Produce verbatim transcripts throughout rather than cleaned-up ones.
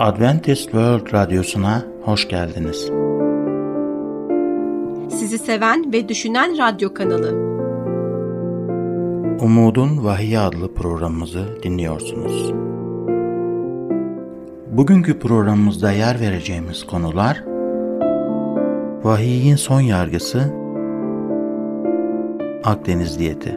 Adventist World Radyosu'na hoş geldiniz. Sizi seven ve düşünen radyo kanalı. Umudun Vahiy adlı programımızı dinliyorsunuz. Bugünkü programımızda yer vereceğimiz konular: Vahiyin son yargısı, Akdeniz diyeti.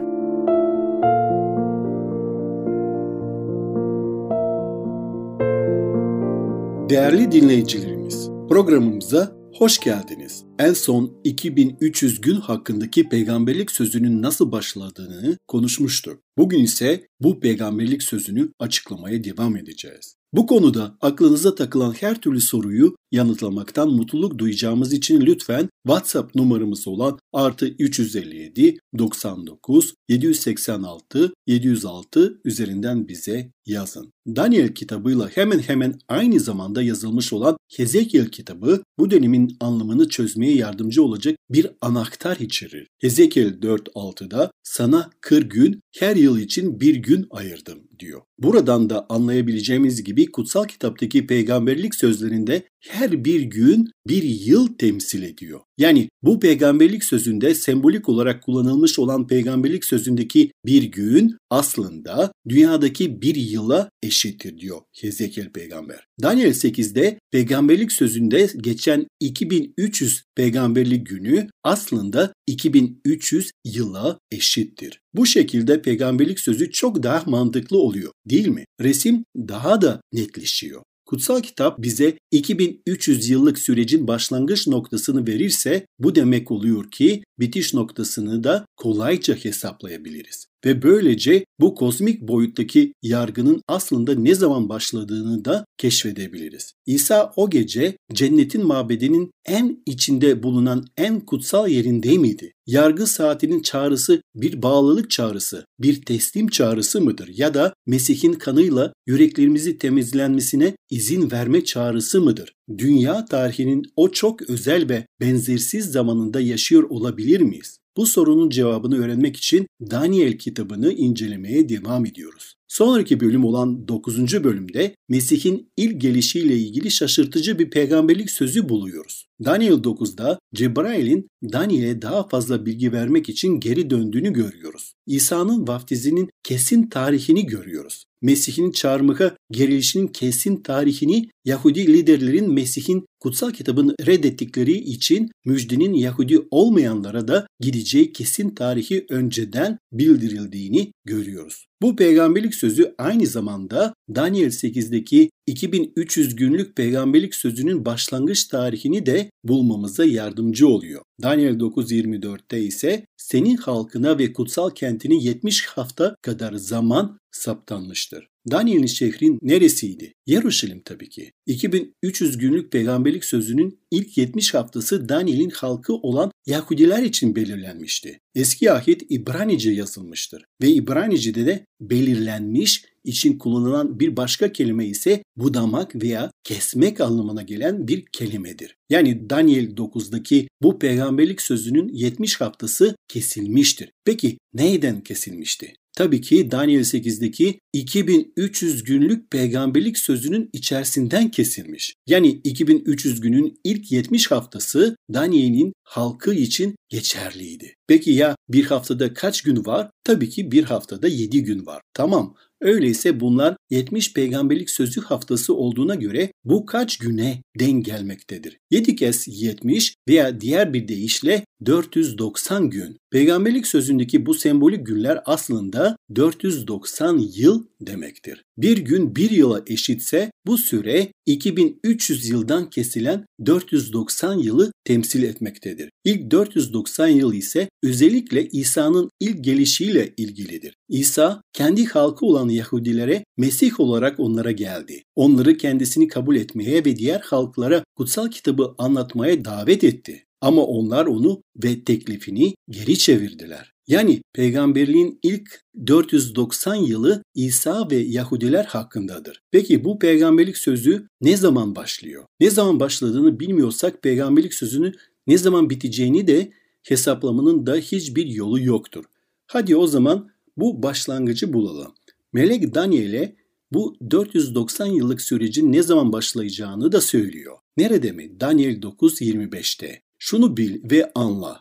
Değerli dinleyicilerimiz, programımıza hoş geldiniz. En son iki bin üç yüz gün hakkındaki peygamberlik sözünün nasıl başladığını konuşmuştuk. Bugün ise bu peygamberlik sözünü açıklamaya devam edeceğiz. Bu konuda aklınıza takılan her türlü soruyu yanıtlamaktan mutluluk duyacağımız için lütfen WhatsApp numaramız olan artı üç yüz elli yedi doksan dokuz yedi yüz seksen altı yedi yüz altı üzerinden bize yazın. Daniel kitabıyla hemen hemen aynı zamanda yazılmış olan Hezekiel kitabı bu dönemin anlamını çözmeye yardımcı olacak bir anahtar içerir. Hezekiel dört altıda sana kırk gün, her yıl için bir gün ayırdım diyor. Buradan da anlayabileceğimiz gibi kutsal kitaptaki peygamberlik sözlerinde her bir gün bir yıl temsil ediyor. Yani bu peygamberlik sözünde sembolik olarak kullanılmış olan peygamberlik sözündeki bir gün aslında dünyadaki bir yıla eşittir diyor Hezekiel peygamber. Daniel sekizde peygamberlik sözünde geçen iki bin üç yüz peygamberlik günü aslında iki bin üç yüz yıla eşittir. Bu şekilde peygamberlik sözü çok daha mantıklı oluyor, değil mi? Resim daha da netleşiyor. Kutsal kitap bize iki bin üç yüz yıllık sürecin başlangıç noktasını verirse bu demek oluyor ki bitiş noktasını da kolayca hesaplayabiliriz. Ve böylece bu kozmik boyuttaki yargının aslında ne zaman başladığını da keşfedebiliriz. İsa o gece cennetin mabedinin en içinde bulunan en kutsal yerinde miydi? Yargı saatinin çağrısı bir bağlılık çağrısı, bir teslim çağrısı mıdır? Ya da Mesih'in kanıyla yüreklerimizi temizlenmesine izin verme çağrısı mıdır? Dünya tarihinin o çok özel ve benzersiz zamanında yaşıyor olabilir miyiz? Bu sorunun cevabını öğrenmek için Daniel kitabını incelemeye devam ediyoruz. Sonraki bölüm olan dokuzuncu bölümde Mesih'in ilk gelişiyle ilgili şaşırtıcı bir peygamberlik sözü buluyoruz. Daniel dokuzda Cebrail'in Daniel'e daha fazla bilgi vermek için geri döndüğünü görüyoruz. İsa'nın vaftizinin kesin tarihini görüyoruz. Mesih'in çarmıha gerilişinin kesin tarihini, Yahudi liderlerin Mesih'in kutsal kitabını reddettikleri için müjdenin Yahudi olmayanlara da gideceği kesin tarihi önceden bildirildiğini görüyoruz. Bu peygamberlik sözü aynı zamanda Daniel sekizdeki iki bin üç yüz günlük peygamberlik sözünün başlangıç tarihini de bulmamıza yardımcı oluyor. Daniel dokuz yirmi dörtte ise senin halkına ve kutsal kentine yetmiş hafta kadar zaman saptanmıştır. Daniel'in şehrin neresiydi? Yeruşalim tabii ki. iki bin üç yüz günlük peygamberlik sözünün ilk yetmiş haftası Daniel'in halkı olan Yahudiler için belirlenmişti. Eski Ahit İbranice yazılmıştır ve İbranice'de de belirlenmiş için kullanılan bir başka kelime ise budamak veya kesmek anlamına gelen bir kelimedir. Yani Daniel dokuzdaki bu peygamberlik sözünün yetmiş haftası kesilmiştir. Peki neyden kesilmişti? Tabii ki Daniel sekizdeki iki bin üç yüz günlük peygamberlik sözünün içerisinden kesilmiş. Yani iki bin üç yüz günün ilk yetmiş haftası Daniel'in halkı için geçerliydi. Peki ya bir haftada kaç gün var? Tabii ki bir haftada yedi gün var. Tamam. Öyleyse bunlar yetmiş peygamberlik sözü haftası olduğuna göre bu kaç güne denk gelmektedir? yedi kez yetmiş veya diğer bir deyişle dört yüz doksan gün. Peygamberlik sözündeki bu sembolik günler aslında dört yüz doksan yıl demektir. Bir gün bir yıla eşitse bu süre iki bin üç yüz yıldan kesilen dört yüz doksan yılı temsil etmektedir. İlk dört yüz doksan yıl ise özellikle İsa'nın ilk gelişiyle ilgilidir. İsa kendi halkı olan Yahudilere Mesih olarak onlara geldi. Onları kendisini kabul etmeye ve diğer halklara kutsal kitabı anlatmaya davet etti. Ama onlar onu ve teklifini geri çevirdiler. Yani peygamberliğin ilk dört yüz doksan yılı İsa ve Yahudiler hakkındadır. Peki bu peygamberlik sözü ne zaman başlıyor? Ne zaman başladığını bilmiyorsak peygamberlik sözünü ne zaman biteceğini de hesaplamanın da hiçbir yolu yoktur. Hadi o zaman bu başlangıcı bulalım. Melek Daniel'e bu dört yüz doksan yıllık sürecin ne zaman başlayacağını da söylüyor. Nerede mi? Daniel dokuz yirmi beş'te. Şunu bil ve anla.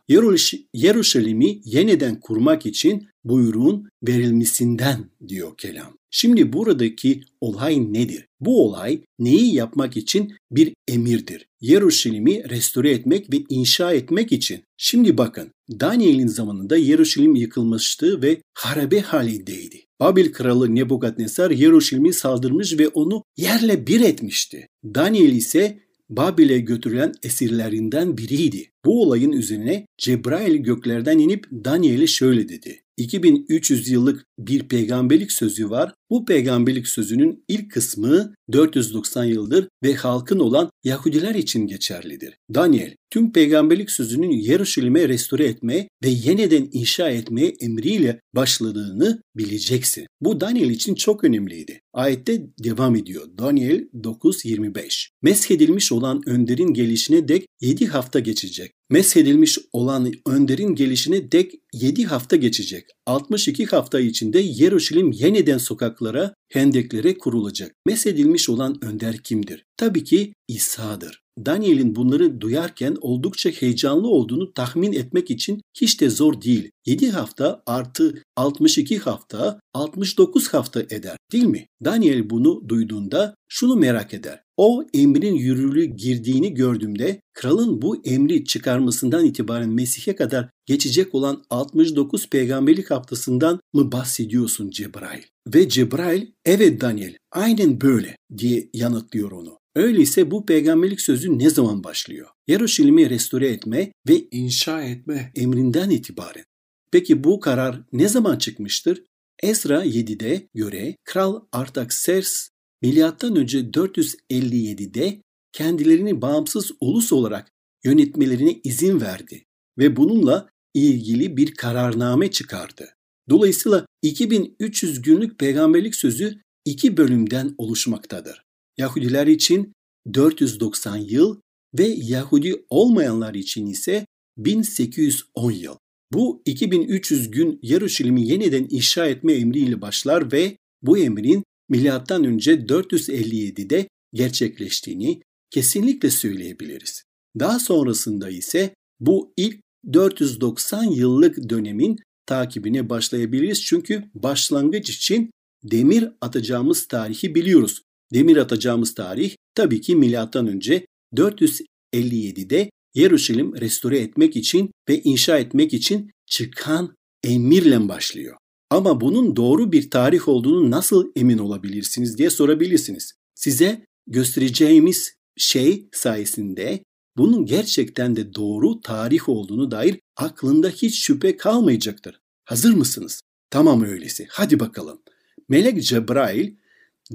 Yeruşalim'i yeniden kurmak için buyruğun verilmesinden diyor kelam. Şimdi buradaki olay nedir? Bu olay neyi yapmak için bir emirdir? Yeruşalim'i restore etmek ve inşa etmek için. Şimdi bakın, Daniel'in zamanında Yeruşalim yıkılmıştı ve harabe halindeydi. Babil kralı Nebukadnesar Yeruşalim'i saldırmış ve onu yerle bir etmişti. Daniel ise Babil'e götürülen esirlerinden biriydi. Bu olayın üzerine Cebrail göklerden inip Daniel'e şöyle dedi. iki bin üç yüz yıllık bir peygamberlik sözü var. Bu peygamberlik sözünün ilk kısmı dört yüz doksan yıldır ve halkın olan Yahudiler için geçerlidir. Daniel, tüm peygamberlik sözünün Yeruşalim'i restore etmeye ve yeniden inşa etmeye emriyle başladığını bileceksin. Bu Daniel için çok önemliydi. Ayette devam ediyor. Daniel dokuz yirmi beş. Meshedilmiş olan önderin gelişine dek yedi hafta geçecek. Meshedilmiş olan önderin gelişine dek yedi hafta geçecek. altmış iki hafta içinde Yeruşalim yeniden sokaklara, hendeklere kurulacak. Meshedilmiş olan önder kimdir? Tabii ki İsa'dır. Daniel'in bunları duyarken oldukça heyecanlı olduğunu tahmin etmek için hiç de zor değil. yedi hafta artı altmış iki hafta altmış dokuz hafta eder, değil mi? Daniel bunu duyduğunda şunu merak eder. O emrin yürürlüğe girdiğini gördüğümde kralın bu emri çıkarmasından itibaren Mesih'e kadar geçecek olan altmış dokuz peygamberlik haftasından mı bahsediyorsun Cebrail? Ve Cebrail, evet Daniel, aynen böyle diye yanıtlıyor onu. Öyleyse bu peygamberlik sözü ne zaman başlıyor? Yeruşalim'i restore etme ve inşa etme emrinden itibaren. Peki bu karar ne zaman çıkmıştır? Ezra yedi'de göre Kral Artaxerxes milattan önce dört yüz elli yedi'de kendilerini bağımsız ulus olarak yönetmelerine izin verdi ve bununla ilgili bir kararname çıkardı. Dolayısıyla iki bin üç yüz günlük peygamberlik sözü iki bölümden oluşmaktadır. Yahudiler için dört yüz doksan yıl ve Yahudi olmayanlar için ise bin sekiz yüz on yıl. Bu iki bin üç yüz gün Yeruşalim'i yeniden inşa etme emriyle başlar ve bu emrin milattan önce dört yüz elli yedi'de gerçekleştiğini kesinlikle söyleyebiliriz. Daha sonrasında ise bu ilk dört yüz doksan yıllık dönemin takibine başlayabiliriz. Çünkü başlangıç için demir atacağımız tarihi biliyoruz. Demir atacağımız tarih tabii ki milattan önce dört yüz elli yedi'de Yeruşalim restore etmek için ve inşa etmek için çıkan emirle başlıyor. Ama bunun doğru bir tarih olduğunu nasıl emin olabilirsiniz diye sorabilirsiniz. Size göstereceğimiz şey sayesinde bunun gerçekten de doğru tarih olduğunu dair aklında hiç şüphe kalmayacaktır. Hazır mısınız? Tamam öyleyse. Hadi bakalım. Melek Cebrail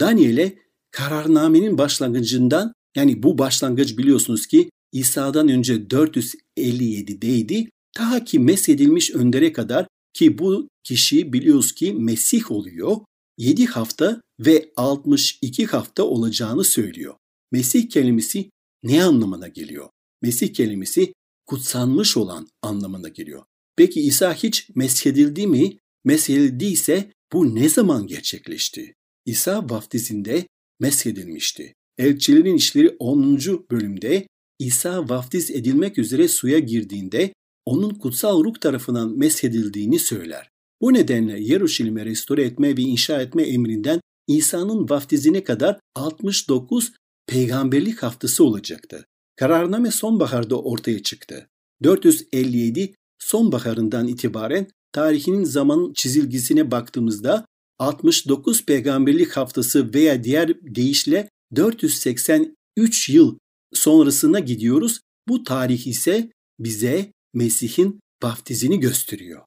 Daniel'e kararnamenin başlangıcından, yani bu başlangıç biliyorsunuz ki İsa'dan önce dört yüz elli yedi'deydi. Ta ki meshedilmiş öndere kadar, ki bu kişi biliyoruz ki Mesih oluyor, yedi hafta ve altmış iki hafta olacağını söylüyor. Mesih kelimesi ne anlamına geliyor? Mesih kelimesi kutsanmış olan anlamına geliyor. Peki İsa hiç meshedildi mi? Meshedildiyse bu ne zaman gerçekleşti? İsa vaftizinde meshedilmişti. Elçilerin İşleri onuncu bölümde İsa vaftiz edilmek üzere suya girdiğinde onun kutsal ruh tarafından meshedildiğini söyler. Bu nedenle Yeruşalim'i restore etme ve inşa etme emrinden İsa'nın vaftizine kadar altmış dokuz peygamberlik haftası olacaktı. Kararname sonbaharda ortaya çıktı. dört yüz elli yedi sonbaharından itibaren tarihinin zaman çizilgisine baktığımızda altmış dokuz peygamberlik haftası veya diğer deyişle dört yüz seksen üç yıl sonrasına gidiyoruz. Bu tarih ise bize Mesih'in vaftizini gösteriyor.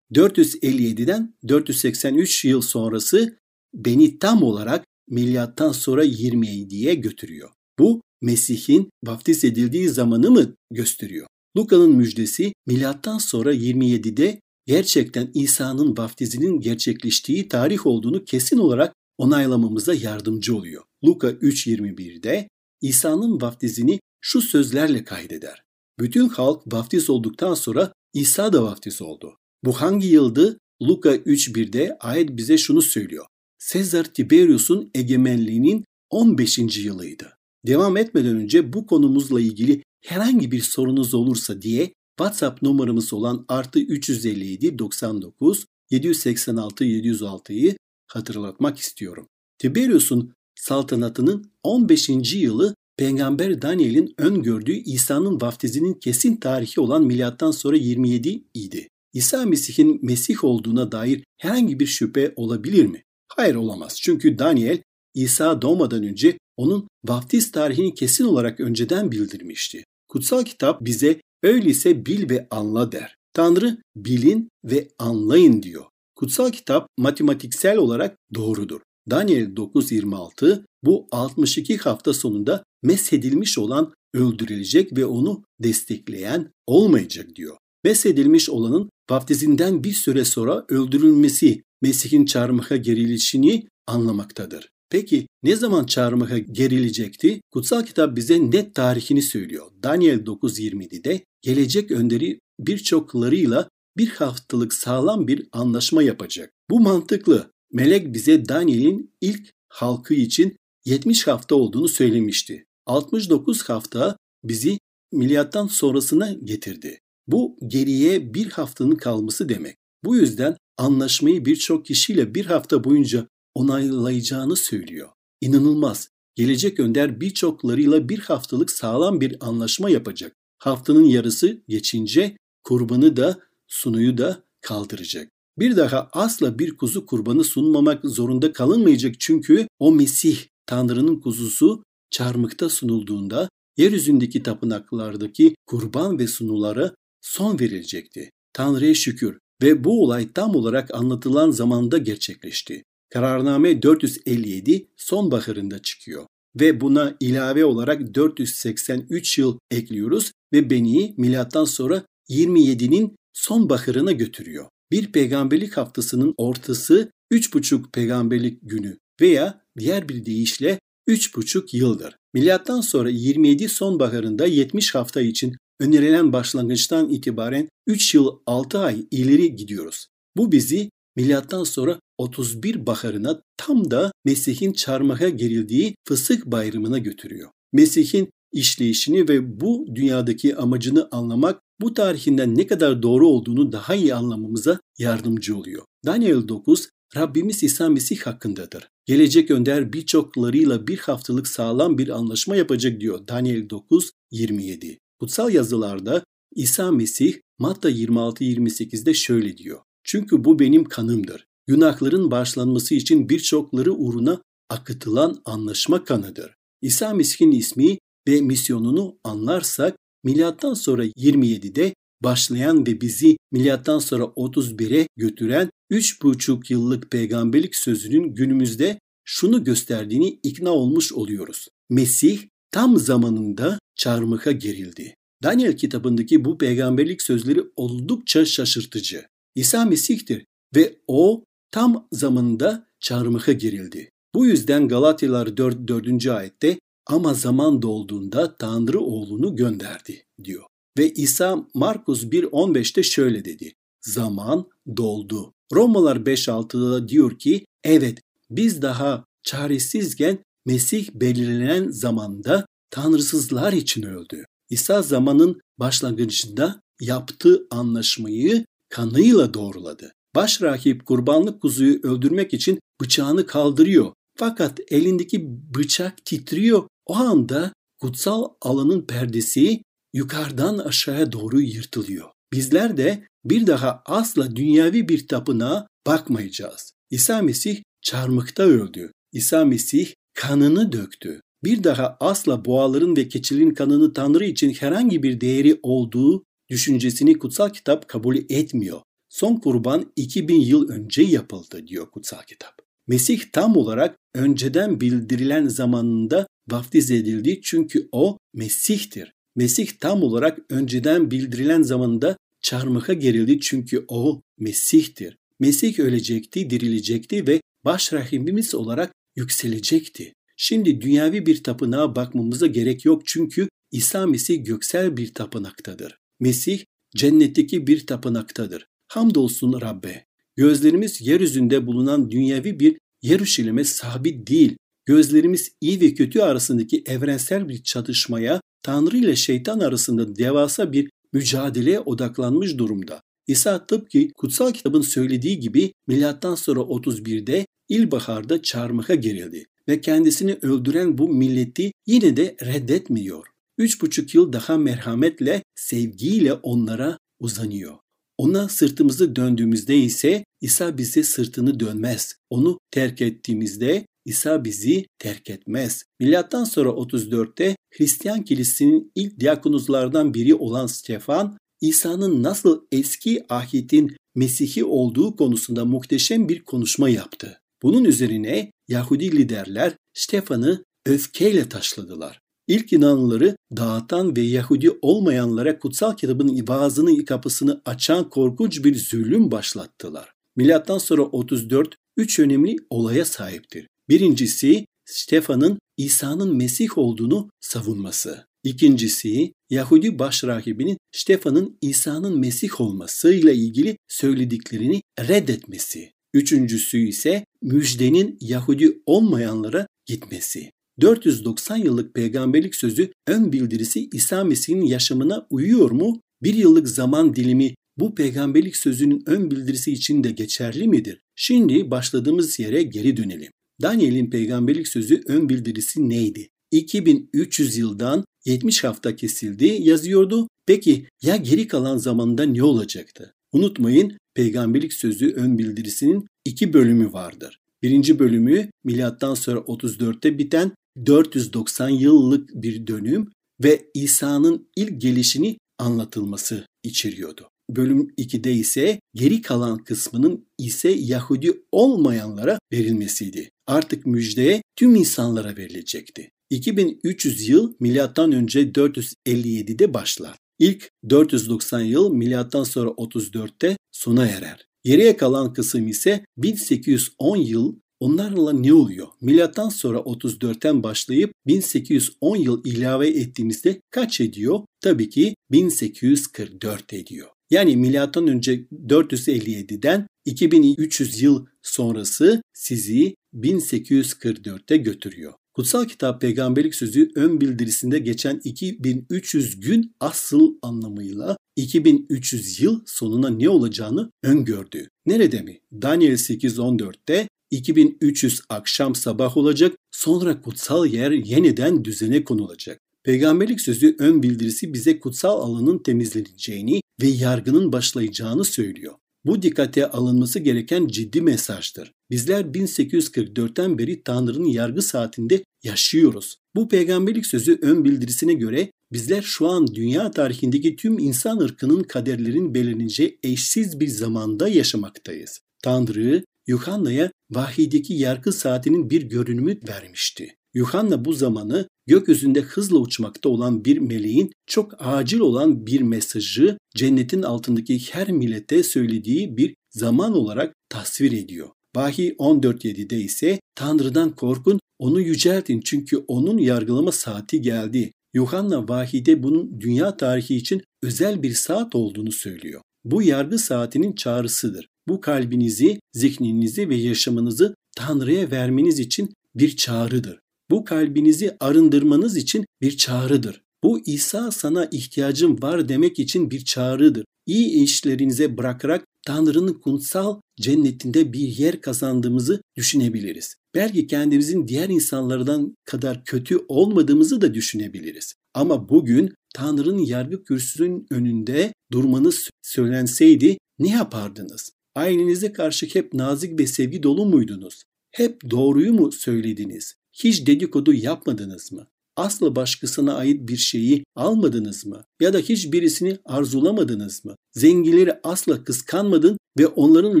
dört yüz elli yedi'den dört yüz seksen üç yıl sonrası beni tam olarak milattan sonra yirmi yedi'ye götürüyor. Bu Mesih'in vaftiz edildiği zamanı mı gösteriyor? Luka'nın müjdesi milattan sonra yirmi yedi'de gerçekten İsa'nın vaftizinin gerçekleştiği tarih olduğunu kesin olarak onaylamamıza yardımcı oluyor. Luka üç yirmi bir'de İsa'nın vaftizini şu sözlerle kaydeder. Bütün halk vaftiz olduktan sonra İsa da vaftiz oldu. Bu hangi yıldı? Luka üç bir'de ayet bize şunu söylüyor. Sezar Tiberius'un egemenliğinin on beşinci yılıydı. Devam etmeden önce bu konumuzla ilgili herhangi bir sorunuz olursa diye WhatsApp numaramız olan artı üç yüz elli yedi doksan dokuz yedi yüz seksen altı yedi yüz altı'yı hatırlatmak istiyorum. Tiberius'un saltanatının on beşinci yılı Peygamber Daniel'in öngördüğü İsa'nın vaftizinin kesin tarihi olan milattan sonra yirmi yedi idi. İsa Mesih'in Mesih olduğuna dair herhangi bir şüphe olabilir mi? Hayır, olamaz. Çünkü Daniel İsa doğmadan önce onun vaftiz tarihini kesin olarak önceden bildirmişti. Kutsal kitap bize öyleyse bil ve anla der. Tanrı bilin ve anlayın diyor. Kutsal kitap matematiksel olarak doğrudur. Daniel dokuz yirmi altı bu altmış iki hafta sonunda meshedilmiş olan öldürülecek ve onu destekleyen olmayacak diyor. Meshedilmiş olanın vaftizinden bir süre sonra öldürülmesi Mesih'in çarmıha gerilişini anlamaktadır. Peki ne zaman çarmıha gerilecekti? Kutsal kitap bize net tarihini söylüyor. Daniel dokuz yirmi yedi'de gelecek önderi birçoklarıyla bir haftalık sağlam bir anlaşma yapacak. Bu mantıklı. Melek bize Daniel'in ilk halkı için yetmiş hafta olduğunu söylemişti. altmış dokuz hafta bizi milattan sonrasına getirdi. Bu geriye bir haftanın kalması demek. Bu yüzden anlaşmayı birçok kişiyle bir hafta boyunca onaylayacağını söylüyor. İnanılmaz. Gelecek önder birçoklarıyla bir haftalık sağlam bir anlaşma yapacak. Haftanın yarısı geçince kurbanı da sunuyu da kaldıracak. Bir daha asla bir kuzu kurbanı sunmamak zorunda kalınmayacak, çünkü o Mesih, Tanrı'nın kuzusu çarmıhta sunulduğunda yeryüzündeki tapınaklardaki kurban ve sunulara son verilecekti. Tanrı'ya şükür ve bu olay tam olarak anlatılan zamanda gerçekleşti. Kararname dört yüz elli yedi sonbaharında çıkıyor ve buna ilave olarak dört yüz seksen üç yıl ekliyoruz ve Beni'yi milattan sonra yirmi yedi'nin sonbaharına götürüyor. Bir peygamberlik haftasının ortası üç buçuk peygamberlik günü veya diğer bir deyişle üç buçuk yıldır. Milattan sonra yirmi yedi sonbaharında yetmiş hafta için önerilen başlangıçtan itibaren üç yıl altı ay ileri gidiyoruz. Bu bizi milattan sonra otuz bir baharına, tam da Mesih'in çarmıha gerildiği Fısık Bayramı'na götürüyor. Mesih'in işleyişini ve bu dünyadaki amacını anlamak bu tarihinden ne kadar doğru olduğunu daha iyi anlamamıza yardımcı oluyor. Daniel dokuz, Rabbimiz İsa Mesih hakkındadır. Gelecek önder birçoklarıyla bir haftalık sağlam bir anlaşma yapacak diyor Daniel dokuz yirmi yedi. Kutsal yazılarda İsa Mesih Matta yirmi altı yirmi sekiz'de şöyle diyor: "Çünkü bu benim kanımdır. Günahların bağışlanması için birçokları uğruna akıtılan anlaşma kanıdır." İsa Mesih'in ismi ve misyonunu anlarsak milattan sonra yirmi yedi'de başlayan ve bizi milattan sonra otuz bir'e götüren üç buçuk yıllık peygamberlik sözünün günümüzde şunu gösterdiğini ikna olmuş oluyoruz. Mesih tam zamanında çarmıha gerildi. Daniel kitabındaki bu peygamberlik sözleri oldukça şaşırtıcı. İsa Mesih'tir ve o tam zamanında çarmıha gerildi. Bu yüzden Galatyalar dört dördüncü ayette "Ama zaman dolduğunda Tanrı oğlunu gönderdi" diyor. Ve İsa Markus bir on beş'te şöyle dedi: "Zaman doldu." Romalar beş altı'da diyor ki evet, biz daha çaresizken Mesih belirlenen zamanda tanrısızlar için öldü. İsa zamanın başlangıcında yaptığı anlaşmayı kanıyla doğruladı. Başrahip kurbanlık kuzuyu öldürmek için bıçağını kaldırıyor. Fakat elindeki bıçak titriyor. O anda kutsal alanın perdesi yukarıdan aşağıya doğru yırtılıyor. Bizler de bir daha asla dünyevi bir tapınağa bakmayacağız. İsa Mesih çarmıhta öldü. İsa Mesih kanını döktü. Bir daha asla boğaların ve keçilerin kanını Tanrı için herhangi bir değeri olduğu düşüncesini kutsal kitap kabul etmiyor. Son kurban iki bin yıl önce yapıldı diyor kutsal kitap. Mesih tam olarak önceden bildirilen zamanında vaftiz edildi, çünkü o Mesih'tir. Mesih tam olarak önceden bildirilen zamanında çarmıha gerildi, çünkü o Mesih'tir. Mesih ölecekti, dirilecekti ve başrahibimiz olarak yükselecekti. Şimdi dünyavi bir tapınağa bakmamıza gerek yok, çünkü İsa Mesih göksel bir tapınaktadır. Mesih cennetteki bir tapınaktadır. Hamdolsun Rabbe. Gözlerimiz yeryüzünde bulunan dünyevi bir Yeruşalim'e sabit değil, gözlerimiz iyi ve kötü arasındaki evrensel bir çatışmaya, Tanrı ile şeytan arasında devasa bir mücadeleye odaklanmış durumda. İsa tıpkı kutsal kitabın söylediği gibi milattan sonra otuz birde ilbaharda çarmıha gerildi ve kendisini öldüren bu milleti yine de reddetmiyor. Üç buçuk yıl daha merhametle, sevgiyle onlara uzanıyor. Ona sırtımızı döndüğümüzde ise İsa bize sırtını dönmez. Onu terk ettiğimizde İsa bizi terk etmez. Milattan sonra otuz dörtte Hristiyan kilisinin ilk diakonuzlardan biri olan Stefan, İsa'nın nasıl eski ahitin Mesih'i olduğu konusunda muhteşem bir konuşma yaptı. Bunun üzerine Yahudi liderler Stefan'ı öfkeyle taşladılar. İlk inananları dağıtan ve Yahudi olmayanlara kutsal kitabın vaazının kapısını açan korkunç bir zulüm başlattılar. Milattan sonra otuz dört üç önemli olaya sahiptir. Birincisi, Stefan'ın İsa'nın Mesih olduğunu savunması. İkincisi, Yahudi başrahibinin Stefan'ın İsa'nın Mesih olmasıyla ilgili söylediklerini reddetmesi. Üçüncüsü ise müjdenin Yahudi olmayanlara gitmesi. dört yüz doksan yıllık peygamberlik sözü ön bildirisi İsa Mesih'in yaşamına uyuyor mu? Bir yıllık zaman dilimi bu peygamberlik sözünün ön bildirisi için de geçerli midir? Şimdi başladığımız yere geri dönelim. Daniel'in peygamberlik sözü ön bildirisi neydi? iki bin üç yüz yıldan yetmiş hafta kesildi yazıyordu. Peki ya geri kalan zamanda ne olacaktı? Unutmayın, peygamberlik sözü ön bildirisinin iki bölümü vardır. Birinci bölümü milattan sonra otuz dörtte biten dört yüz doksan yıllık bir dönüm ve İsa'nın ilk gelişini anlatılması içeriyordu. Bölüm ikide ise geri kalan kısmının ise Yahudi olmayanlara verilmesiydi. Artık müjdeye tüm insanlara verilecekti. iki bin üç yüz yıl milattan önce dört yüz elli yedide başlar. İlk dört yüz doksan yıl milattan sonra otuz dörtte sona erer. Geriye kalan kısım ise bin sekiz yüz on yıl. Onlarla ne oluyor? Milattan sonra otuz dörtten başlayıp bin sekiz yüz on yıl ilave ettiğimizde kaç ediyor? Tabii ki bin sekiz yüz kırk dört ediyor. Yani milattan önce dört yüz elli yediden iki bin üç yüz yıl sonrası sizi bin sekiz yüz kırk dörtte götürüyor. Kutsal Kitap Peygamberlik Sözü ön bildirisinde geçen iki bin üç yüz gün asıl anlamıyla iki bin üç yüz yıl sonuna ne olacağını öngördü. Nerede mi? Daniel sekiz on dörtte iki bin üç yüz akşam sabah olacak, sonra kutsal yer yeniden düzene konulacak. Peygamberlik Sözü ön bildirisi bize kutsal alanın temizleneceğini ve yargının başlayacağını söylüyor. Bu dikkate alınması gereken ciddi mesajdır. Bizler bin sekiz yüz kırk dörtten beri Tanrı'nın yargı saatinde yaşıyoruz. Bu peygamberlik sözü ön bildirisine göre bizler şu an dünya tarihindeki tüm insan ırkının kaderlerin belirleneceği eşsiz bir zamanda yaşamaktayız. Tanrı, Yuhanna'ya vahiydeki yargı saatinin bir görünümü vermişti. Yuhanna bu zamanı gökyüzünde hızla uçmakta olan bir meleğin çok acil olan bir mesajı cennetin altındaki her millete söylediği bir zaman olarak tasvir ediyor. Vahiy on dört yedide ise Tanrı'dan korkun, onu yüceltin çünkü onun yargılama saati geldi. Yuhanna vahide bunun dünya tarihi için özel bir saat olduğunu söylüyor. Bu yargı saatinin çağrısıdır. Bu kalbinizi, zihninizi ve yaşamınızı Tanrı'ya vermeniz için bir çağrıdır. Bu kalbinizi arındırmanız için bir çağrıdır. Bu İsa sana ihtiyacın var demek için bir çağrıdır. İyi işlerinize bırakarak Tanrı'nın kutsal cennetinde bir yer kazandığımızı düşünebiliriz. Belki kendimizin diğer insanlardan kadar kötü olmadığımızı da düşünebiliriz. Ama bugün Tanrı'nın yargı kürsüsünün önünde durmanız söylenseydi ne yapardınız? Ailenize karşı hep nazik ve sevgi dolu muydunuz? Hep doğruyu mu söylediniz? Hiç dedikodu yapmadınız mı? Asla başkasına ait bir şeyi almadınız mı? Ya da hiç birisini arzulamadınız mı? Zenginleri asla kıskanmadın ve onların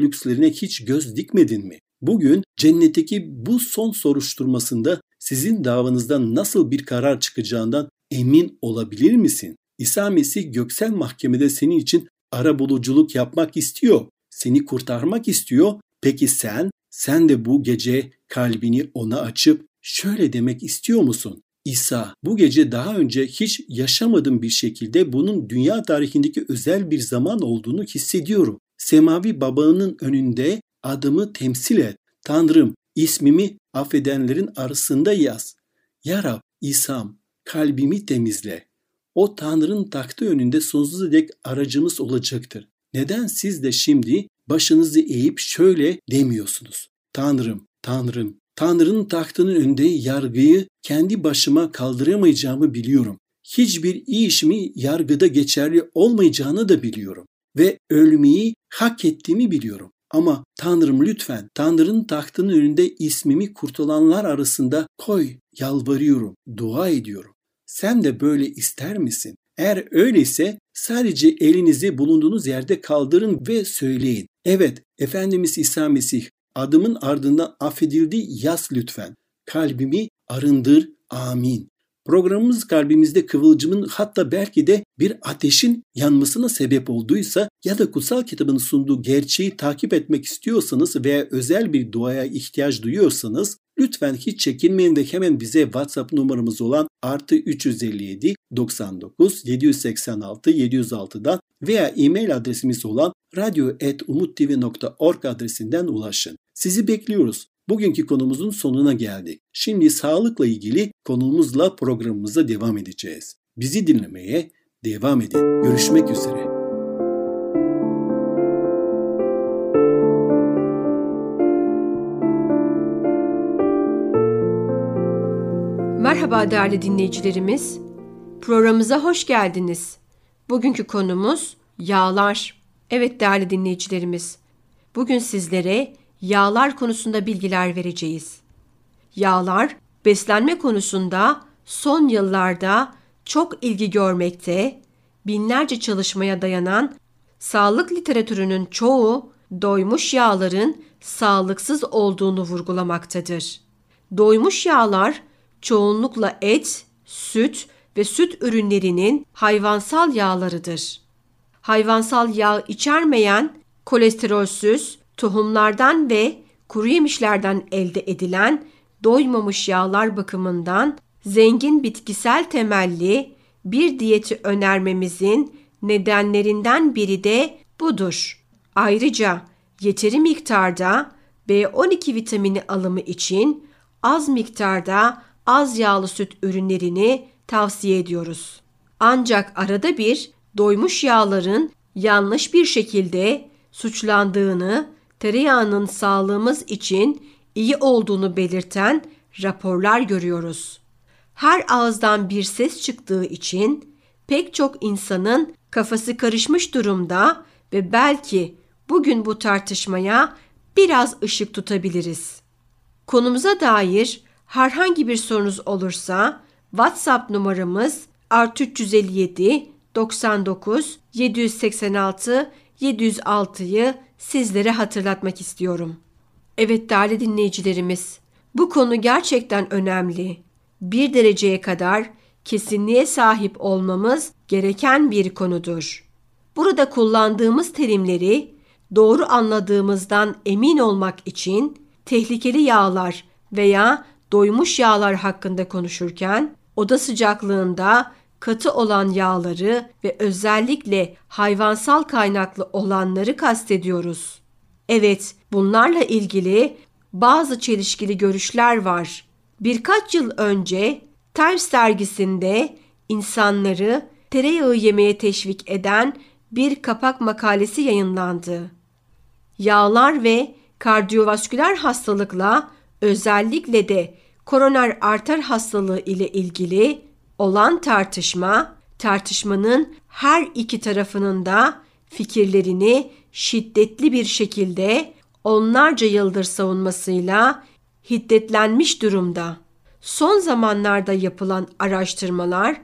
lükslerine hiç göz dikmedin mi? Bugün cennetteki bu son soruşturmasında sizin davanızdan nasıl bir karar çıkacağından emin olabilir misin? İsa Mesih göksel mahkemede senin için arabuluculuk yapmak istiyor. Seni kurtarmak istiyor. Peki sen? Sen de bu gece kalbini ona açıp şöyle demek istiyor musun? İsa, bu gece daha önce hiç yaşamadığım bir şekilde bunun dünya tarihindeki özel bir zaman olduğunu hissediyorum. Semavi babanın önünde adımı temsil et. Tanrım, İsmimi affedenlerin arasında yaz. Ya Rab, İsa'm, kalbimi temizle. O Tanrı'nın taktığı önünde sonsuza dek aracımız olacaktır. Neden siz de şimdi başınızı eğip şöyle demiyorsunuz? Tanrım, Tanrım, Tanrı'nın tahtının önünde yargıyı kendi başıma kaldıramayacağımı biliyorum. Hiçbir iyi işimi yargıda geçerli olmayacağını da biliyorum. Ve ölmeyi hak ettiğimi biliyorum. Ama Tanrım lütfen Tanrı'nın tahtının önünde ismimi kurtulanlar arasında koy, yalvarıyorum, dua ediyorum. Sen de böyle ister misin? Eğer öyleyse sadece elinizi bulunduğunuz yerde kaldırın ve söyleyin. Evet, Efendimiz İsa Mesih, adımın ardından affedildi yaz lütfen. Kalbimi arındır, amin. Programımız kalbimizde kıvılcımın, hatta belki de bir ateşin yanmasına sebep olduysa ya da kutsal kitabın sunduğu gerçeği takip etmek istiyorsanız veya özel bir duaya ihtiyaç duyuyorsanız lütfen hiç çekinmeyin ve hemen bize WhatsApp numaramız olan artı üç yüz elli yedi doksan dokuz yedi yüz seksen altı yedi yüz altı'dan veya e-mail adresimiz olan radyo et umuttv nokta org adresinden ulaşın. Sizi bekliyoruz. Bugünkü konumuzun sonuna geldik. Şimdi sağlıkla ilgili konumuzla programımıza devam edeceğiz. Bizi dinlemeye devam edin. Görüşmek üzere. Merhaba değerli dinleyicilerimiz. Programımıza hoş geldiniz. Bugünkü konumuz yağlar. Evet değerli dinleyicilerimiz. Bugün sizlere yağlar konusunda bilgiler vereceğiz. Yağlar beslenme konusunda son yıllarda çok ilgi görmekte, binlerce çalışmaya dayanan sağlık literatürünün çoğu doymuş yağların sağlıksız olduğunu vurgulamaktadır. Doymuş yağlar çoğunlukla et, süt ve süt ürünlerinin hayvansal yağlarıdır. Hayvansal yağ içermeyen, kolesterolsüz, tohumlardan ve kuru yemişlerden elde edilen doymamış yağlar bakımından zengin bitkisel temelli bir diyeti önermemizin nedenlerinden biri de budur. Ayrıca yeteri miktarda B on iki vitamini alımı için az miktarda az yağlı süt ürünlerini tavsiye ediyoruz. Ancak arada bir doymuş yağların yanlış bir şekilde suçlandığını, tereyağının sağlığımız için iyi olduğunu belirten raporlar görüyoruz. Her ağızdan bir ses çıktığı için pek çok insanın kafası karışmış durumda ve belki bugün bu tartışmaya biraz ışık tutabiliriz. Konumuza dair herhangi bir sorunuz olursa WhatsApp numaramız artı üç yüz elli yedi doksan dokuz yedi yüz seksen altı yedi yüz altı'yı sizlere hatırlatmak istiyorum. Evet değerli dinleyicilerimiz, bu konu gerçekten önemli. Bir dereceye kadar kesinliğe sahip olmamız gereken bir konudur. Burada kullandığımız terimleri doğru anladığımızdan emin olmak için tehlikeli yağlar veya doymuş yağlar hakkında konuşurken oda sıcaklığında katı olan yağları ve özellikle hayvansal kaynaklı olanları kastediyoruz. Evet, bunlarla ilgili bazı çelişkili görüşler var. Birkaç yıl önce Times dergisinde insanları tereyağı yemeye teşvik eden bir kapak makalesi yayınlandı. Yağlar ve kardiyovasküler hastalıkla, özellikle de koroner arter hastalığı ile ilgili olan tartışma, tartışmanın her iki tarafının da fikirlerini şiddetli bir şekilde onlarca yıldır savunmasıyla hiddetlenmiş durumda. Son zamanlarda yapılan araştırmalar,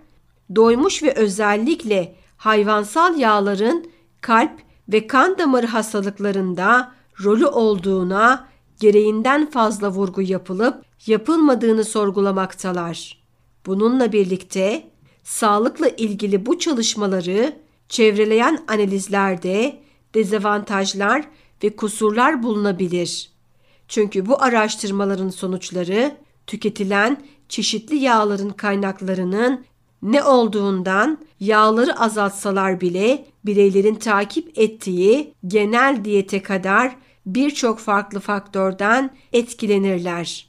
doymuş ve özellikle hayvansal yağların kalp ve kan damarı hastalıklarında rolü olduğuna gereğinden fazla vurgu yapılıp yapılmadığını sorgulamaktalar. Bununla birlikte sağlıkla ilgili bu çalışmaları çevreleyen analizlerde dezavantajlar ve kusurlar bulunabilir. Çünkü bu araştırmaların sonuçları tüketilen çeşitli yağların kaynaklarının ne olduğundan yağları azaltsalar bile bireylerin takip ettiği genel diyete kadar birçok farklı faktörden etkilenirler.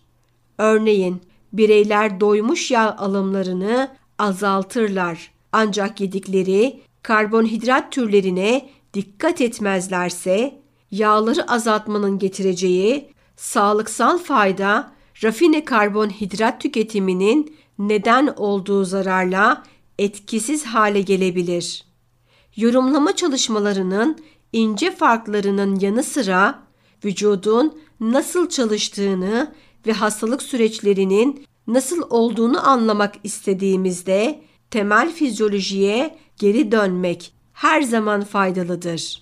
Örneğin bireyler doymuş yağ alımlarını azaltırlar. Ancak yedikleri karbonhidrat türlerine dikkat etmezlerse yağları azaltmanın getireceği sağlıksal fayda rafine karbonhidrat tüketiminin neden olduğu zararla etkisiz hale gelebilir. Yorumlama çalışmalarının ince farklarının yanı sıra vücudun nasıl çalıştığını ve hastalık süreçlerinin nasıl olduğunu anlamak istediğimizde temel fizyolojiye geri dönmek her zaman faydalıdır.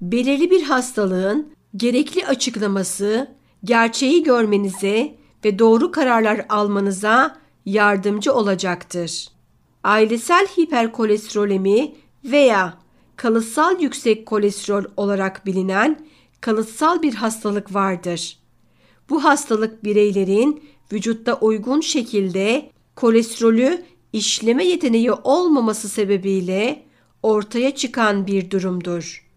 Belirli bir hastalığın gerekli açıklaması gerçeği görmenize ve doğru kararlar almanıza yardımcı olacaktır. Ailesel hiperkolesterolemi veya kalıtsal yüksek kolesterol olarak bilinen kalıtsal bir hastalık vardır. Bu hastalık bireylerin vücutta uygun şekilde kolesterolü işleme yeteneği olmaması sebebiyle ortaya çıkan bir durumdur.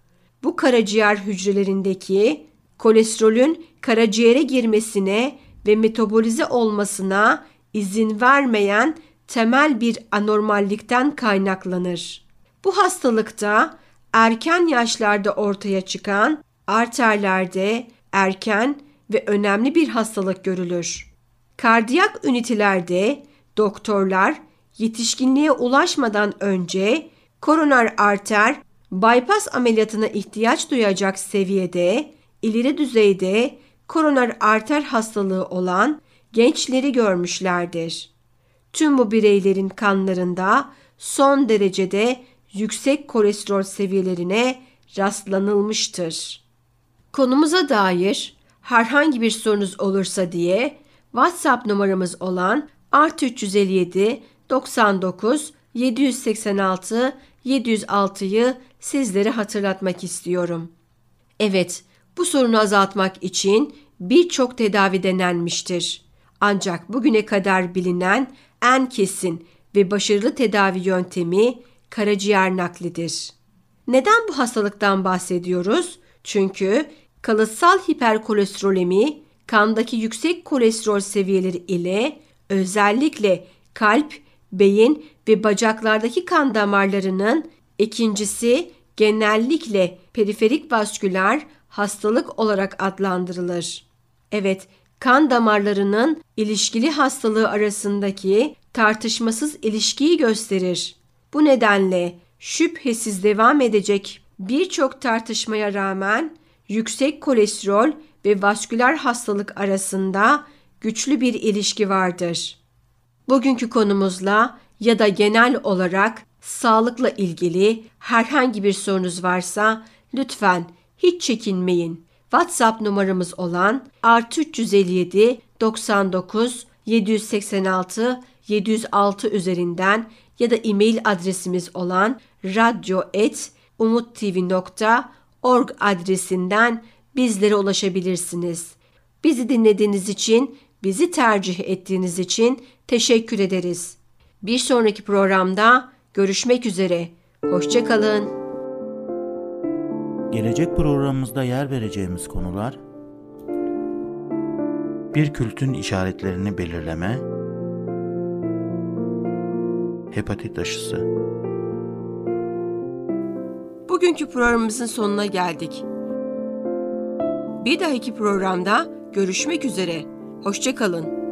Bu karaciğer hücrelerindeki kolesterolün karaciğere girmesine ve metabolize olmasına izin vermeyen temel bir anormallikten kaynaklanır. Bu hastalıkta erken yaşlarda ortaya çıkan arterlerde erken ve önemli bir hastalık görülür. Kardiyak ünitelerde doktorlar yetişkinliğe ulaşmadan önce koroner arter bypass ameliyatına ihtiyaç duyacak seviyede ileri düzeyde koroner arter hastalığı olan gençleri görmüşlerdir. Tüm bu bireylerin kanlarında son derecede yüksek kolesterol seviyelerine rastlanılmıştır. Konumuza dair herhangi bir sorunuz olursa diye WhatsApp numaramız olan artı üç yüz elli yedi doksan dokuz yedi yüz seksen altı yedi yüz altı'yı sizlere hatırlatmak istiyorum. Evet, bu sorunu azaltmak için birçok tedavi denenmiştir. Ancak bugüne kadar bilinen en kesin ve başarılı tedavi yöntemi karaciğer naklidir. Neden bu hastalıktan bahsediyoruz? Çünkü kalıtsal hiperkolesterolemi kandaki yüksek kolesterol seviyeleri ile özellikle kalp, beyin ve bacaklardaki kan damarlarının ikincisi genellikle periferik vasküler hastalık olarak adlandırılır. Evet, kan damarlarının ilişkili hastalığı arasındaki tartışmasız ilişkiyi gösterir. Bu nedenle şüphesiz devam edecek birçok tartışmaya rağmen yüksek kolesterol ve vasküler hastalık arasında güçlü bir ilişki vardır. Bugünkü konumuzla ya da genel olarak sağlıkla ilgili herhangi bir sorunuz varsa lütfen hiç çekinmeyin. WhatsApp numaramız olan artı üç yüz elli yedi doksan dokuz yedi yüz seksen altı yedi yüz altı üzerinden ya da e-mail adresimiz olan radyo et umuttv nokta org adresinden bizlere ulaşabilirsiniz. Bizi dinlediğiniz için, bizi tercih ettiğiniz için teşekkür ederiz. Bir sonraki programda görüşmek üzere. Hoşça kalın. Gelecek programımızda yer vereceğimiz konular: bir kültün işaretlerini belirleme, hepatit aşısı. Bugünkü programımızın sonuna geldik. Bir dahaki programda görüşmek üzere. Hoşça kalın.